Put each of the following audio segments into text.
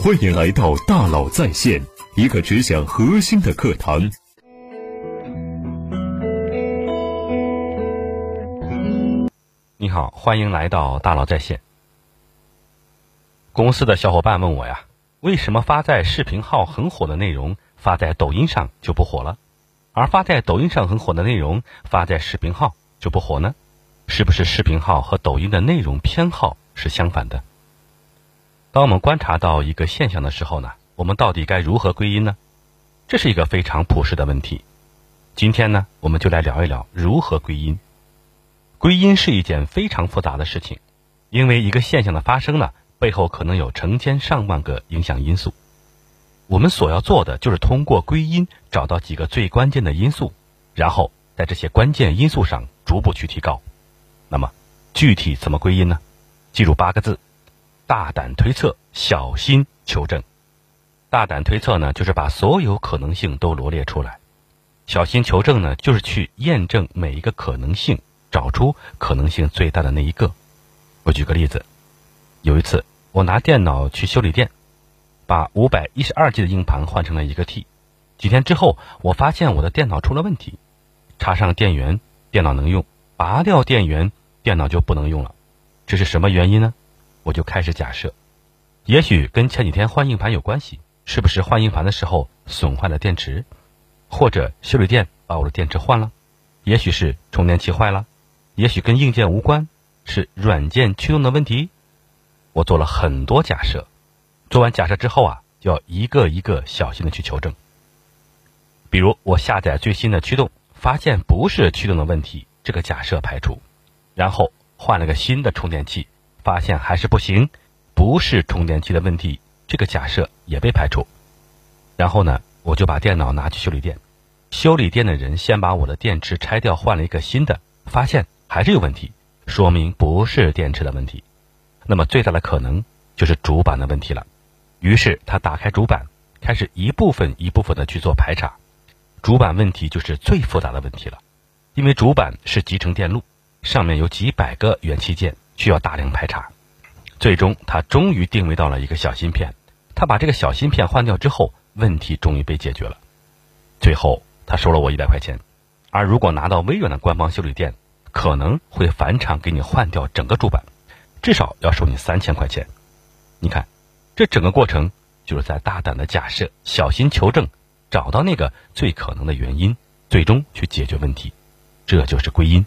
欢迎来到大佬在线，一个只讲核心的课堂。你好，欢迎来到大佬在线。公司的小伙伴问我呀，为什么发在视频号很火的内容发在抖音上就不火了，而发在抖音上很火的内容发在视频号就不火呢？是不是视频号和抖音的内容偏好是相反的？当我们观察到一个现象的时候呢，我们到底该如何归因呢？这是一个非常朴实的问题。今天呢，我们就来聊一聊如何归因。归因是一件非常复杂的事情，因为一个现象的发生呢，背后可能有成千上万个影响因素。我们所要做的就是通过归因找到几个最关键的因素，然后在这些关键因素上逐步去提高。那么具体怎么归因呢？记住八个字：大胆推测，小心求证。大胆推测呢，就是把所有可能性都罗列出来；小心求证呢，就是去验证每一个可能性，找出可能性最大的那一个。我举个例子，有一次我拿电脑去修理店，把512G 的硬盘换成了1个T。几天之后，我发现我的电脑出了问题，插上电源，电脑能用；拔掉电源，电脑就不能用了。这是什么原因呢？我就开始假设，也许跟前几天换硬盘有关系，是不是换硬盘的时候损坏了电池，或者修理店把我的电池换了，也许是充电器坏了，也许跟硬件无关，是软件驱动的问题。我做了很多假设，做完假设之后啊，就要一个一个小心的去求证。比如我下载最新的驱动，发现不是驱动的问题，这个假设排除，然后换了个新的充电器，发现还是不行，不是充电器的问题，这个假设也被排除。然后呢，我就把电脑拿去修理店，修理店的人先把我的电池拆掉，换了一个新的，发现还是有问题，说明不是电池的问题，那么最大的可能就是主板的问题了。于是他打开主板，开始一部分一部分的去做排查。主板问题就是最复杂的问题了，因为主板是集成电路，上面有几百个元器件，需要大量排查。最终他终于定位到了一个小芯片，他把这个小芯片换掉之后，问题终于被解决了。最后他收了我100块钱，而如果拿到微软的官方修理店，可能会返厂给你换掉整个主板，至少要收你3000块钱。你看，这整个过程就是在大胆的假设，小心求证，找到那个最可能的原因，最终去解决问题，这就是归因。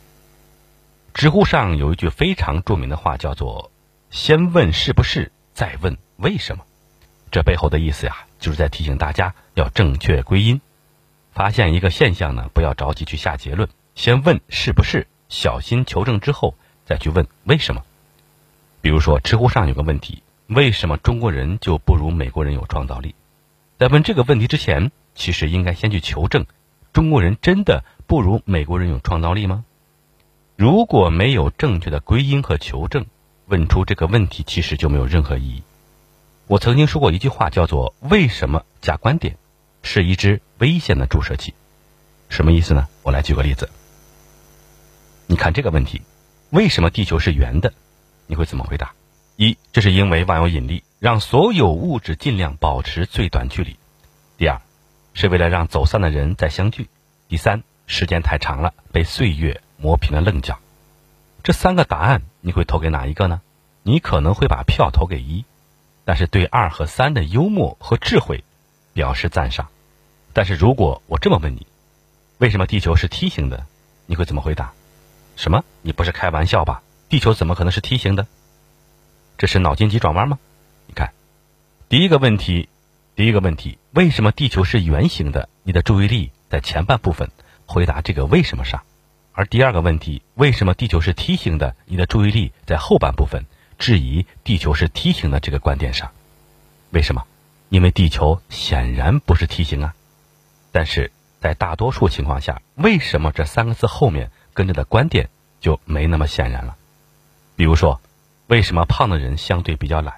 知乎上有一句非常著名的话，叫做先问是不是，再问为什么。这背后的意思呀，就是在提醒大家要正确归因。发现一个现象呢，不要着急去下结论，先问是不是，小心求证之后再去问为什么。比如说知乎上有个问题，为什么中国人就不如美国人有创造力？在问这个问题之前，其实应该先去求证，中国人真的不如美国人有创造力吗？如果没有正确的归因和求证，问出这个问题其实就没有任何意义。我曾经说过一句话，叫做为什么加观点是一支危险的注射器。什么意思呢？我来举个例子。你看这个问题，为什么地球是圆的，你会怎么回答？一，这是因为万有引力让所有物质尽量保持最短距离。第二，是为了让走散的人再相聚。第三，时间太长了，被岁月磨平了棱角。这3个答案你会投给哪一个呢？你可能会把票投给1，但是对2和3的幽默和智慧表示赞赏。但是如果我这么问你，为什么地球是梯形的，你会怎么回答？什么？你不是开玩笑吧？地球怎么可能是梯形的？这是脑筋急转弯吗？你看，第一个问题，为什么地球是圆形的？你的注意力在前半部分，回答这个为什么上。而第2个问题，为什么地球是梯形的？你的注意力在后半部分，质疑地球是梯形的这个观点上。为什么？因为地球显然不是梯形啊。但是在大多数情况下，为什么这3个字后面跟着的观点就没那么显然了。比如说，为什么胖的人相对比较懒？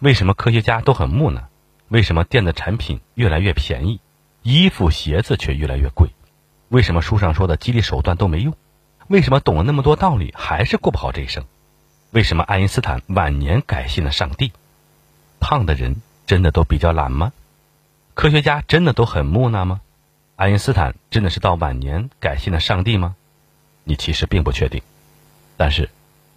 为什么科学家都很木讷？为什么电子产品越来越便宜，衣服鞋子却越来越贵？为什么书上说的激励手段都没用？为什么懂了那么多道理还是过不好这一生？为什么爱因斯坦晚年改信了上帝？胖的人真的都比较懒吗？科学家真的都很木讷吗？爱因斯坦真的是到晚年改信了上帝吗？你其实并不确定。但是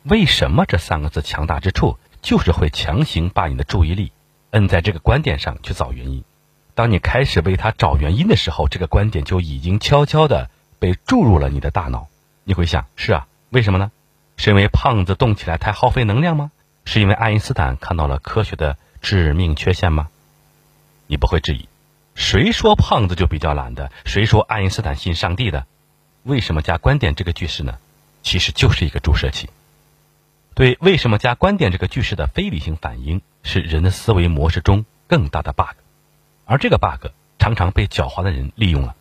为什么这三个字强大之处，就是会强行把你的注意力摁在这个观点上去找原因。当你开始为它找原因的时候，这个观点就已经悄悄地被注入了你的大脑。你会想，是啊，为什么呢？是因为胖子动起来太耗费能量吗？是因为爱因斯坦看到了科学的致命缺陷吗？你不会质疑，谁说胖子就比较懒的？谁说爱因斯坦信上帝的？为什么加观点这个句式呢？其实就是一个注射器。对为什么加观点这个句式的非理性反应，是人的思维模式中更大的 bug， 而这个 bug 常常被狡猾的人利用了。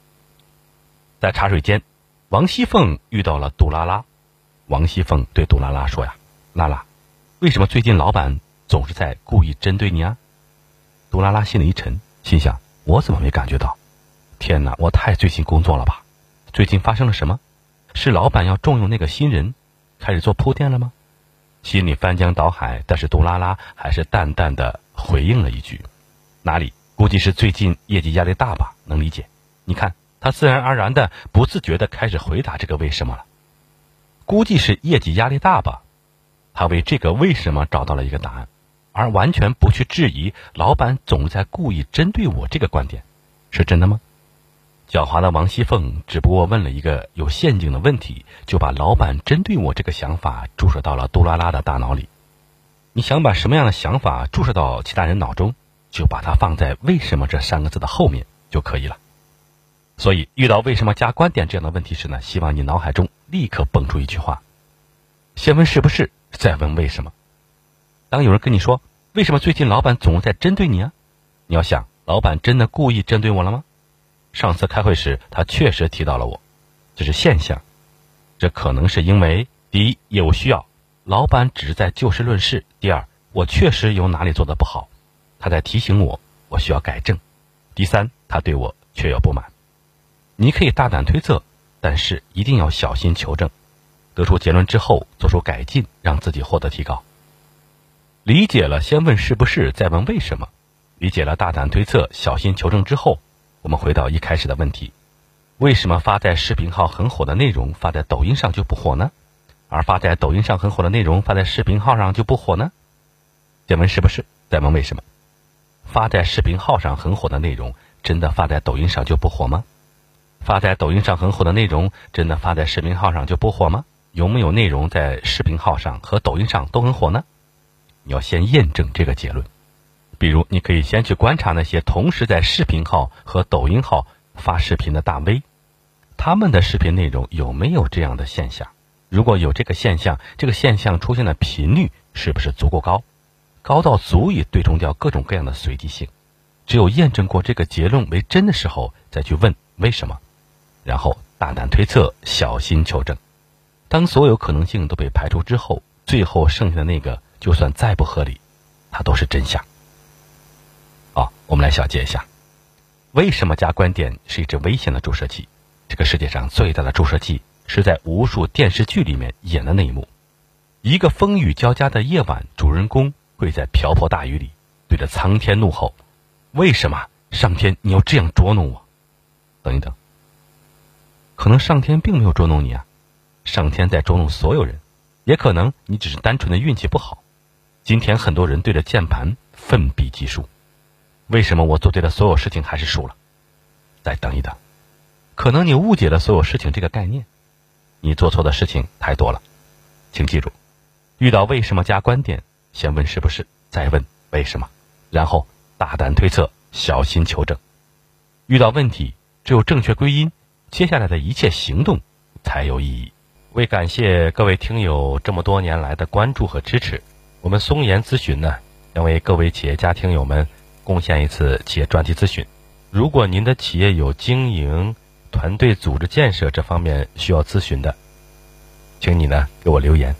在茶水间，王熙凤遇到了杜拉拉。王熙凤对杜拉拉说呀，拉拉，为什么最近老板总是在故意针对你啊？杜拉拉心里一沉，心想，我怎么没感觉到？天哪，我太醉心工作了吧？最近发生了什么？是老板要重用那个新人，开始做铺垫了吗？心里翻江倒海，但是杜拉拉还是淡淡的回应了一句，哪里，估计是最近业绩压力大吧，能理解。你看，他自然而然的不自觉的开始回答这个为什么了。估计是业绩压力大吧，他为这个为什么找到了一个答案，而完全不去质疑老板总是在故意针对我这个观点是真的吗？狡猾的王熙凤只不过问了一个有陷阱的问题，就把老板针对我这个想法注射到了杜拉拉的大脑里。你想把什么样的想法注射到其他人脑中，就把它放在为什么这三个字的后面就可以了。所以遇到为什么加观点这样的问题时呢，希望你脑海中立刻蹦出一句话，先问是不是，再问为什么。当有人跟你说，为什么最近老板总是在针对你啊？你要想，老板真的故意针对我了吗？上次开会时他确实提到了我，这是现象。这可能是因为，第一，业务需要，老板只是在就事论事；第二，我确实有哪里做得不好，他在提醒我，我需要改正；第三，他对我确有不满。你可以大胆推测，但是一定要小心求证，得出结论之后做出改进，让自己获得提高。理解了先问是不是，再问为什么。理解了大胆推测，小心求证之后，我们回到一开始的问题，为什么发在视频号很火的内容发在抖音上就不火呢？而发在抖音上很火的内容发在视频号上就不火呢？先问是不是，再问为什么。发在视频号上很火的内容真的发在抖音上就不火吗？发在抖音上很火的内容真的发在视频号上就不火吗？有没有内容在视频号上和抖音上都很火呢？你要先验证这个结论。比如你可以先去观察那些同时在视频号和抖音号发视频的大 V， 他们的视频内容有没有这样的现象？如果有这个现象，这个现象出现的频率是不是足够高，高到足以对冲掉各种各样的随机性？只有验证过这个结论为真的时候，再去问为什么，然后大胆推测，小心求证。当所有可能性都被排除之后，最后剩下的那个，就算再不合理，它都是真相。好，我们来小结一下，为什么加观点是一支危险的注射器。这个世界上最大的注射器是在无数电视剧里面演的那一幕，一个风雨交加的夜晚，主人公会在瓢泼大雨里对着苍天怒吼，为什么上天你要这样捉弄我？等一等，可能上天并没有捉弄你啊，上天在捉弄所有人，也可能你只是单纯的运气不好。今天很多人对着键盘奋笔疾书，为什么我做对了所有事情还是输了？再等一等，可能你误解了所有事情这个概念，你做错的事情太多了。请记住，遇到为什么加观点，先问是不是，再问为什么，然后大胆推测，小心求证。遇到问题，只有正确归因，接下来的一切行动才有意义。为感谢各位听友这么多年来的关注和支持，我们松岩咨询呢，将为各位企业家听友们贡献一次企业专题咨询。如果您的企业有经营、团队组织建设这方面需要咨询的，请你呢给我留言。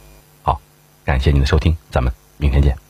好，感谢您的收听，咱们明天见。